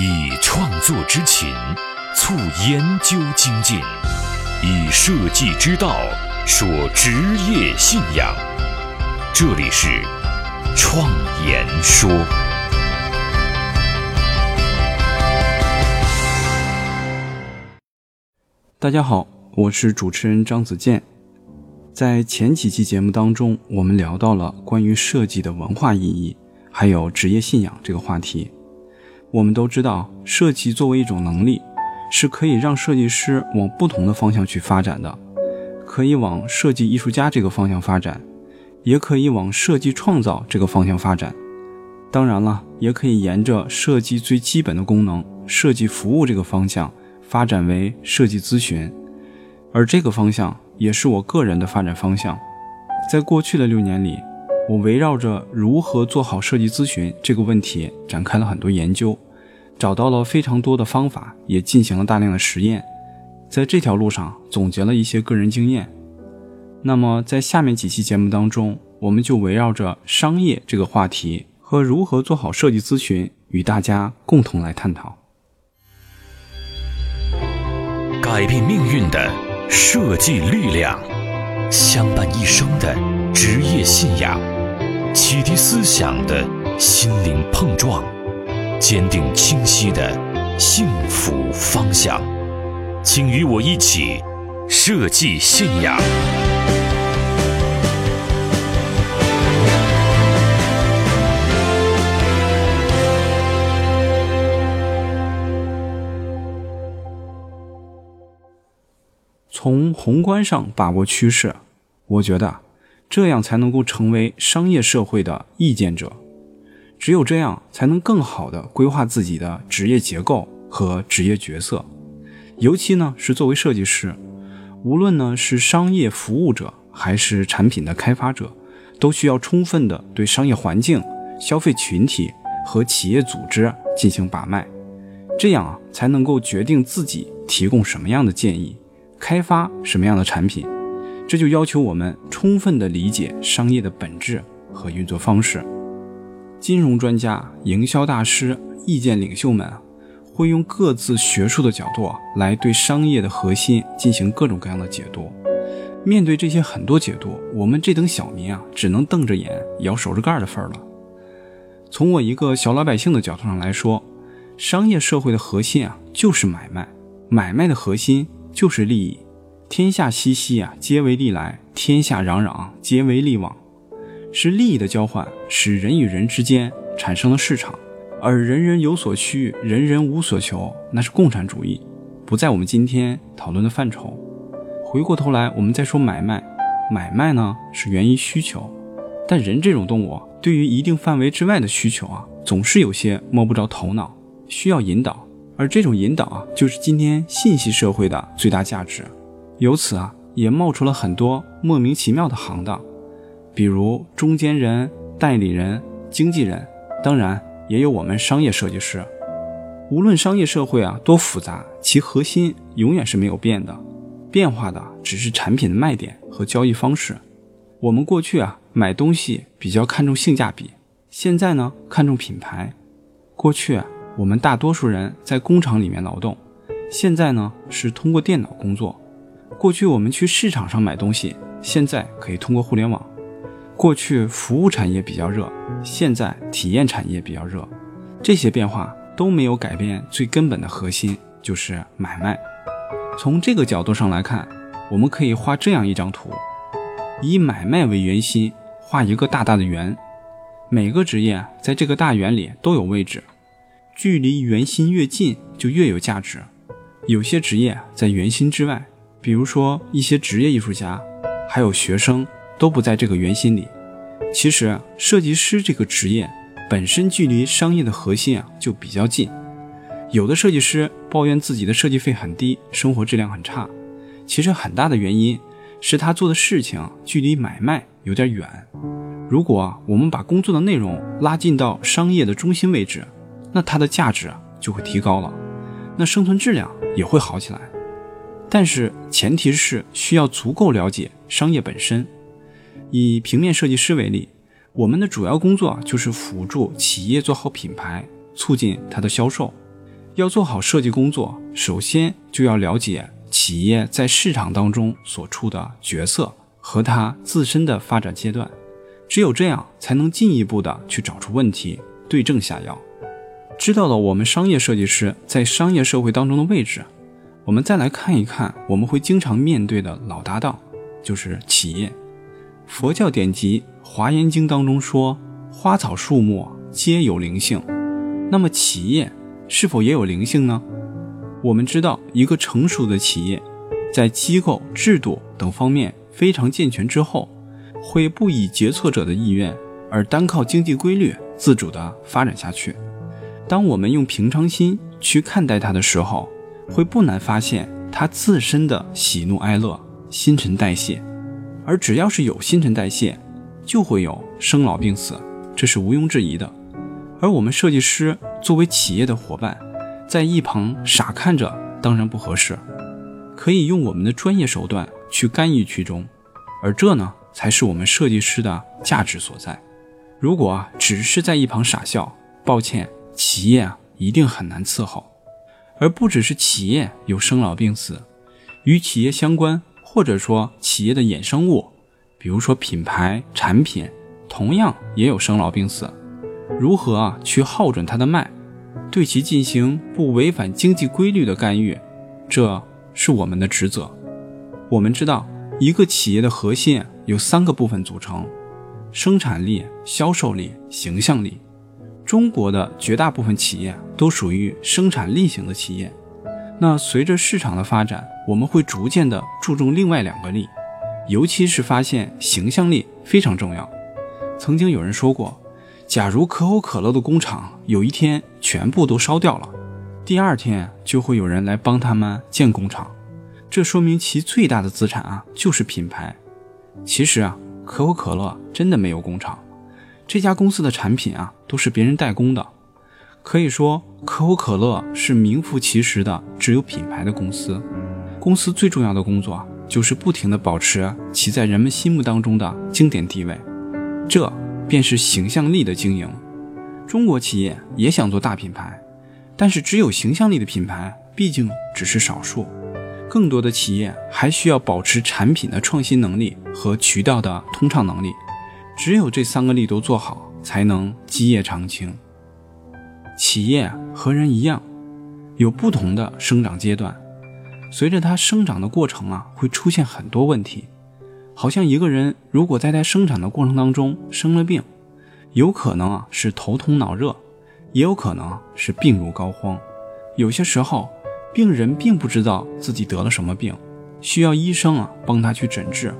以创作之情促研究精进，以设计之道说职业信仰。这里是创研说。大家好，我是主持人张子健。在前几期节目当中，我们聊到了关于设计的文化意义，还有职业信仰这个话题。我们都知道，设计作为一种能力，是可以让设计师往不同的方向去发展的，可以往设计艺术家这个方向发展，也可以往设计创造这个方向发展。当然了，也可以沿着设计最基本的功能，设计服务这个方向，发展为设计咨询。而这个方向也是我个人的发展方向。在过去的6年里，我围绕着如何做好设计咨询这个问题展开了很多研究，找到了非常多的方法，也进行了大量的实验，在这条路上总结了一些个人经验。那么在下面几期节目当中，我们就围绕着商业这个话题和如何做好设计咨询与大家共同来探讨。改变命运的设计力量，相伴一生的职业信仰，启迪思想的心灵碰撞，坚定清晰的幸福方向。请与我一起设计信仰。从宏观上把握趋势，我觉得这样才能够成为商业社会的意见者，只有这样才能更好地规划自己的职业结构和职业角色。尤其呢是作为设计师，无论呢是商业服务者还是产品的开发者，都需要充分地对商业环境、消费群体和企业组织进行把脉，这样才能够决定自己提供什么样的建议，开发什么样的产品。这就要求我们充分地理解商业的本质和运作方式。金融专家、营销大师、意见领袖们会用各自学术的角度来对商业的核心进行各种各样的解读。面对这些很多解读，我们这等小民啊，只能瞪着眼摇手指盖的份儿了。从我一个小老百姓的角度上来说，商业社会的核心啊，就是买卖。买卖的核心就是利益。天下熙熙啊，皆为利来；天下攘攘，皆为利往。是利益的交换，使人与人之间产生了市场，而人人有所需，人人无所求，那是共产主义，不在我们今天讨论的范畴。回过头来，我们再说买卖。买卖呢，是源于需求，但人这种动物，对于一定范围之外的需求啊，总是有些摸不着头脑，需要引导。而这种引导啊，就是今天信息社会的最大价值。由此啊，也冒出了很多莫名其妙的行当，比如中间人、代理人、经纪人，当然也有我们商业设计师。无论商业社会啊多复杂，其核心永远是没有变的，变化的只是产品的卖点和交易方式。我们过去啊买东西比较看重性价比，现在呢看重品牌。过去啊我们大多数人在工厂里面劳动，现在呢是通过电脑工作。过去我们去市场上买东西，现在可以通过互联网。过去服务产业比较热，现在体验产业比较热。这些变化都没有改变最根本的核心，就是买卖。从这个角度上来看，我们可以画这样一张图，以买卖为圆心，画一个大大的圆，每个职业在这个大圆里都有位置，距离圆心越近就越有价值。有些职业在圆心之外，比如说一些职业艺术家还有学生都不在这个圆心里。其实设计师这个职业本身距离商业的核心啊就比较近。有的设计师抱怨自己的设计费很低，生活质量很差，其实很大的原因是他做的事情距离买卖有点远。如果我们把工作的内容拉近到商业的中心位置，那它的价值就会提高了，那生存质量也会好起来。但是前提是需要足够了解商业本身。以平面设计师为例，我们的主要工作就是辅助企业做好品牌，促进它的销售。要做好设计工作，首先就要了解企业在市场当中所处的角色和它自身的发展阶段，只有这样才能进一步的去找出问题，对症下药。知道了我们商业设计师在商业社会当中的位置，我们再来看一看我们会经常面对的老搭档，就是企业。佛教典籍《华严经》当中说，花草树木皆有灵性，那么企业是否也有灵性呢？我们知道，一个成熟的企业在机构、制度等方面非常健全之后，会不以决策者的意愿而单靠经济规律自主地发展下去。当我们用平常心去看待它的时候，会不难发现它自身的喜怒哀乐、新陈代谢，而只要是有新陈代谢，就会有生老病死，这是毋庸置疑的。而我们设计师作为企业的伙伴，在一旁傻看着当然不合适，可以用我们的专业手段去干预其中，而这呢，才是我们设计师的价值所在。如果只是在一旁傻笑，抱歉，企业一定很难伺候。而不只是企业有生老病死，与企业相关或者说企业的衍生物，比如说品牌、产品，同样也有生老病死。如何去耗准它的脉，对其进行不违反经济规律的干预，这是我们的职责。我们知道，一个企业的核心有三个部分组成：生产力、销售力、形象力。中国的绝大部分企业都属于生产力型的企业。那随着市场的发展，我们会逐渐的注重另外两个力，尤其是发现形象力非常重要。曾经有人说过，假如可口可乐的工厂有一天全部都烧掉了，第二天就会有人来帮他们建工厂，这说明其最大的资产就是品牌。其实可口可乐真的没有工厂，这家公司的产品都是别人代工的。可以说，可口可乐是名副其实的只有品牌的公司。公司最重要的工作就是不停地保持其在人们心目当中的经典地位，这便是形象力的经营。中国企业也想做大品牌，但是只有形象力的品牌毕竟只是少数，更多的企业还需要保持产品的创新能力和渠道的通畅能力。只有这三个力都做好，才能基业长青。企业和人一样，有不同的生长阶段，随着它生长的过程会出现很多问题。好像一个人如果在他生长的过程当中生了病，有可能是头痛脑热，也有可能是病入膏肓。有些时候病人并不知道自己得了什么病，需要医生帮他去诊治。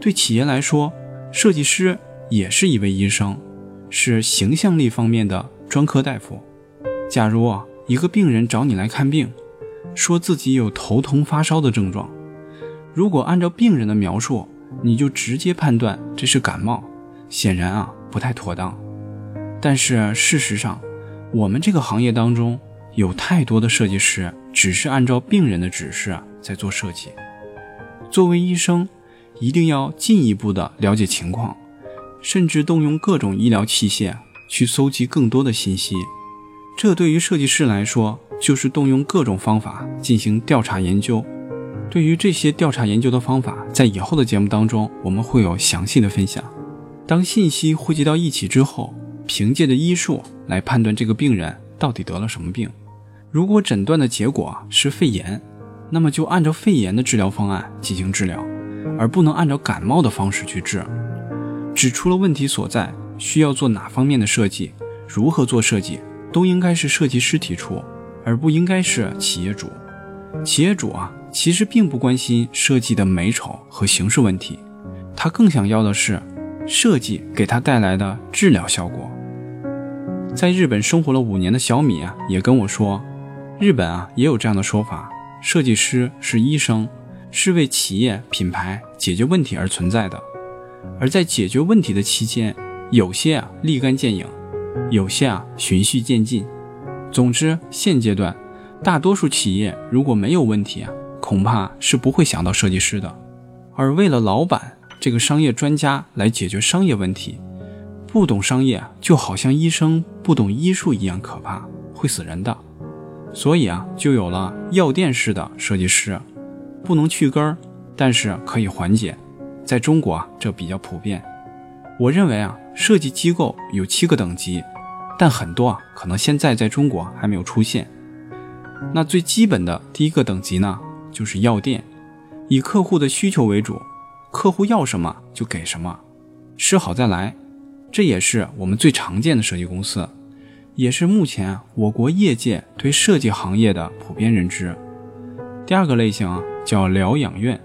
对企业来说，设计师也是一位医生，是形象力方面的专科大夫。假如一个病人找你来看病，说自己有头痛发烧的症状，如果按照病人的描述，你就直接判断这是感冒，显然不太妥当。但是事实上，我们这个行业当中有太多的设计师只是按照病人的指示在做设计。作为医生，一定要进一步的了解情况，甚至动用各种医疗器械去搜集更多的信息。这对于设计师来说，就是动用各种方法进行调查研究。对于这些调查研究的方法，在以后的节目当中我们会有详细的分享。当信息汇集到一起之后，凭借着医术来判断这个病人到底得了什么病。如果诊断的结果是肺炎，那么就按照肺炎的治疗方案进行治疗，而不能按照感冒的方式去治。指出了问题所在，需要做哪方面的设计，如何做设计，都应该是设计师提出，而不应该是企业主。企业主其实并不关心设计的美丑和形式问题，他更想要的是设计给他带来的治疗效果。在日本生活了5年的小米也跟我说，日本也有这样的说法，设计师是医生，是为企业品牌解决问题而存在的。而在解决问题的期间，有些立竿见影，有些循序渐进。总之，现阶段大多数企业如果没有问题恐怕是不会想到设计师的。而为了老板这个商业专家来解决商业问题，不懂商业就好像医生不懂医术一样可怕，会死人的。所以啊，就有了药店式的设计师，不能去根儿，但是可以缓解。在中国啊，这比较普遍。我认为啊，设计机构有7个等级，但很多啊，可能现在在中国还没有出现。那最基本的第1个等级呢，就是药店，以客户的需求为主，客户要什么就给什么，吃好再来。这也是我们最常见的设计公司，也是目前我国业界对设计行业的普遍认知。第2个类型叫疗养院，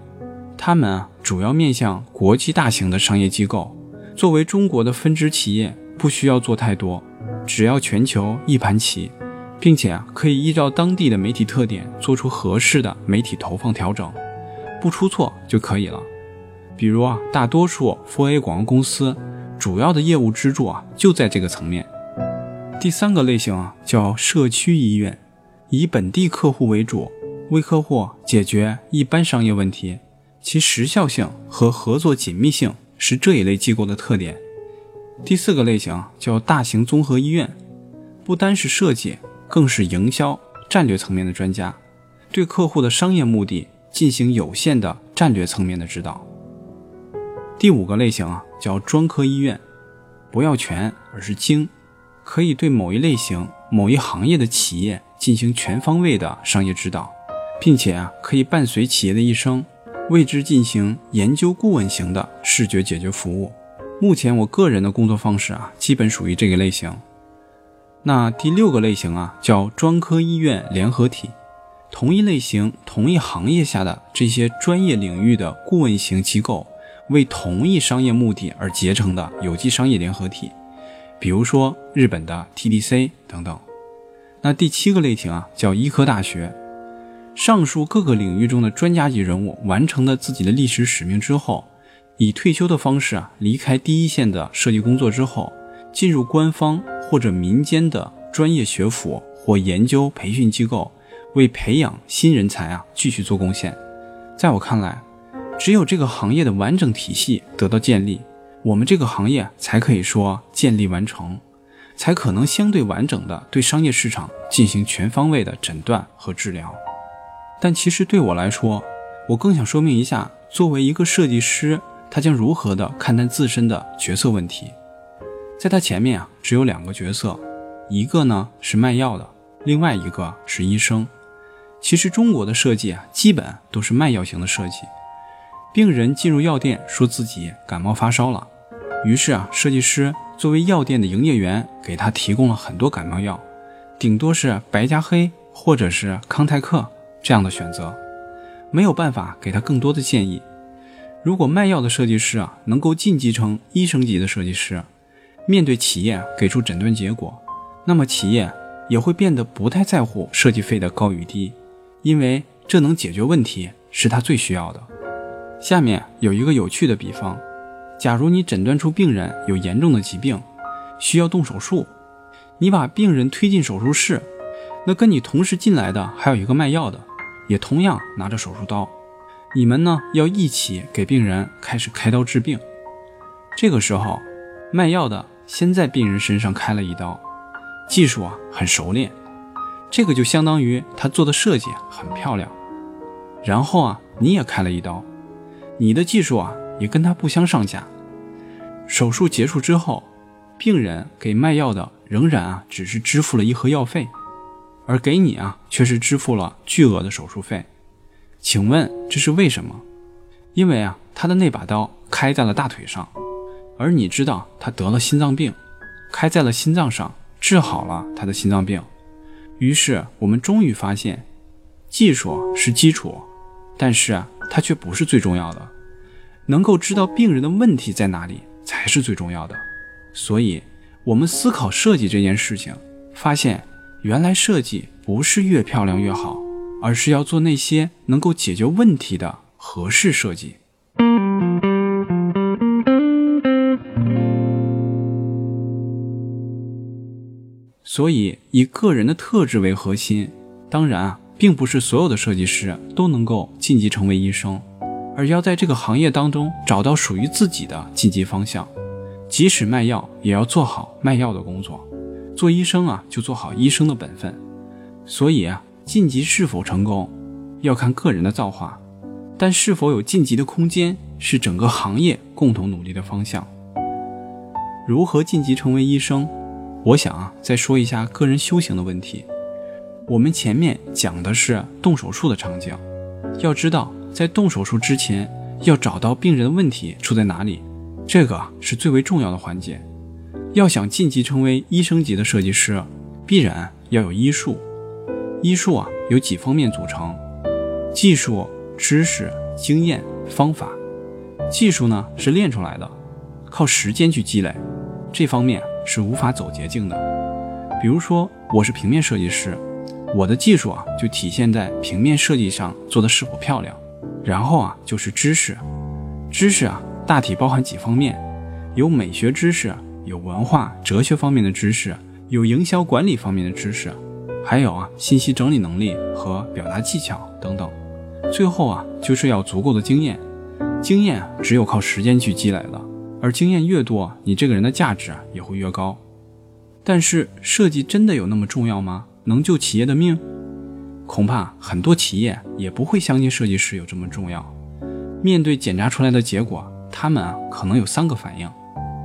他们主要面向国际大型的商业机构，作为中国的分支企业不需要做太多，只要全球一盘棋，并且可以依照当地的媒体特点做出合适的媒体投放调整，不出错就可以了。比如啊，大多数 4A 广告公司主要的业务支柱啊，就在这个层面。第3个类型啊，叫社区医院，以本地客户为主，为客户解决一般商业问题，其时效性和合作紧密性是这一类机构的特点。第4个类型叫大型综合医院，不单是设计，更是营销、战略层面的专家，对客户的商业目的进行有限的战略层面的指导。第5个类型叫专科医院，不要全而是精，可以对某一类型、某一行业的企业进行全方位的商业指导，并且可以伴随企业的一生，为之进行研究顾问型的视觉解决服务。目前我个人的工作方式基本属于这个类型。那第6个类型叫专科医院联合体，同一类型、同一行业下的这些专业领域的顾问型机构，为同一商业目的而结成的有机商业联合体，比如说日本的 TDC 等等。那第7个类型叫医科大学，上述各个领域中的专家级人物完成了自己的历史使命之后，以退休的方式离开第一线的设计工作之后，进入官方或者民间的专业学府或研究培训机构，为培养新人才继续做贡献。在我看来，只有这个行业的完整体系得到建立，我们这个行业才可以说建立完成，才可能相对完整的对商业市场进行全方位的诊断和治疗。但其实对我来说，我更想说明一下，作为一个设计师，他将如何的看待自身的角色问题。在他前面只有2个角色，一个呢是卖药的，另外一个是医生。其实中国的设计基本都是卖药型的设计。病人进入药店说自己感冒发烧了，于是设计师作为药店的营业员给他提供了很多感冒药，顶多是白加黑或者是康泰克这样的选择，没有办法给他更多的建议。如果卖药的设计师能够晋级成医生级的设计师，面对企业给出诊断结果，那么企业也会变得不太在乎设计费的高与低，因为这能解决问题是他最需要的。下面有一个有趣的比方，假如你诊断出病人有严重的疾病，需要动手术，你把病人推进手术室，那跟你同时进来的还有一个卖药的，也同样拿着手术刀，你们呢要一起给病人开始开刀治病。这个时候，卖药的先在病人身上开了一刀，技术很熟练，这个就相当于他做的设计很漂亮。然后你也开了一刀，你的技术也跟他不相上下。手术结束之后，病人给卖药的仍然只是支付了一盒药费，而给你却是支付了巨额的手术费。请问这是为什么？因为他的那把刀开在了大腿上，而你知道他得了心脏病，开在了心脏上，治好了他的心脏病。于是我们终于发现，技术是基础，但是它却不是最重要的，能够知道病人的问题在哪里才是最重要的。所以我们思考设计这件事情，发现原来设计不是越漂亮越好，而是要做那些能够解决问题的合适设计。所以以个人的特质为核心，当然并不是所有的设计师都能够晋级成为医生，而要在这个行业当中找到属于自己的晋级方向。即使卖药，也要做好卖药的工作，做医生就做好医生的本分。所以啊，晋级是否成功要看个人的造化，但是否有晋级的空间是整个行业共同努力的方向。如何晋级成为医生，我想啊，再说一下个人修行的问题。我们前面讲的是动手术的场景，要知道在动手术之前要找到病人的问题出在哪里，这个是最为重要的环节。要想晋级成为医生级的设计师，必然要有医术。医术啊，由几方面组成：技术、知识、经验、方法。技术呢是练出来的，靠时间去积累，这方面是无法走捷径的。比如说我是平面设计师，我的技术啊就体现在平面设计上做的是否漂亮。然后啊就是知识。知识啊大体包含几方面，有美学知识，有文化哲学方面的知识，有营销管理方面的知识，还有啊信息整理能力和表达技巧等等。最后啊就是要足够的经验。经验只有靠时间去积累的，而经验越多，你这个人的价值也会越高。但是设计真的有那么重要吗？能救企业的命？恐怕很多企业也不会相信设计师有这么重要。面对检查出来的结果，他们可能有三个反应。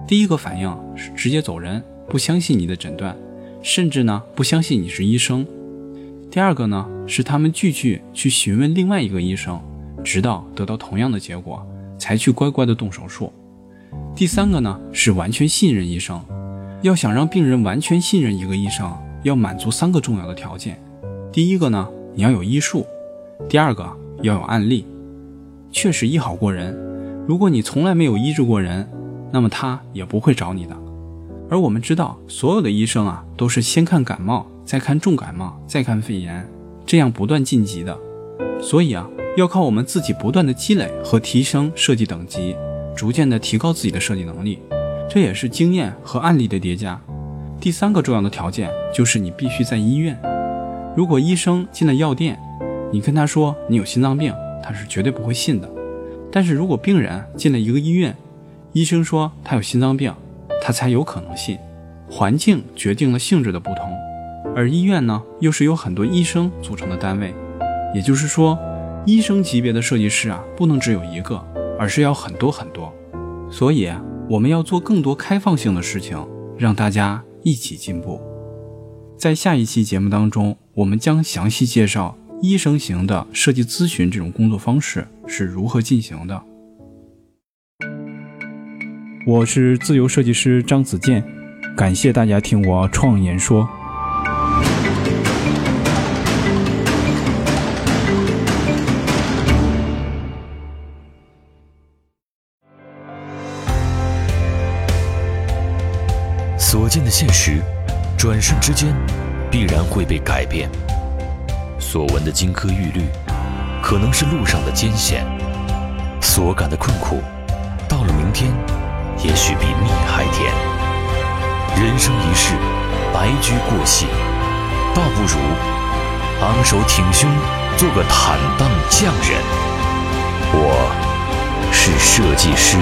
第一个反应是直接走人，不相信你的诊断，甚至呢不相信你是医生。第二个呢是他们继续去询问另外一个医生，直到得到同样的结果才去乖乖的动手术。第三个呢是完全信任医生。要想让病人完全信任一个医生，要满足三个重要的条件。第一个呢，你要有医术；第二个要有案例，确实医好过人。如果你从来没有医治过人，那么他也不会找你的。而我们知道，所有的医生啊，都是先看感冒，再看重感冒，再看肺炎，这样不断晋级的。所以啊，要靠我们自己不断的积累和提升设计等级，逐渐的提高自己的设计能力。这也是经验和案例的叠加。第三个重要的条件就是你必须在医院。如果医生进了药店，你跟他说你有心脏病，他是绝对不会信的。但是如果病人进了一个医院，医生说他有心脏病，他才有可能信。环境决定了性质的不同，而医院呢又是由很多医生组成的单位。也就是说，医生级别的设计师啊，不能只有一个，而是要很多很多。所以我们要做更多开放性的事情，让大家一起进步。在下一期节目当中，我们将详细介绍医生型的设计咨询这种工作方式是如何进行的。我是自由设计师张子健，感谢大家听我创言说。所见的现实转瞬之间必然会被改变，所闻的金科玉律可能是路上的艰险，所感的困苦到了明天也许比蜜还甜。人生一世，白驹过隙，倒不如昂首挺胸，做个坦荡匠人。我是设计师。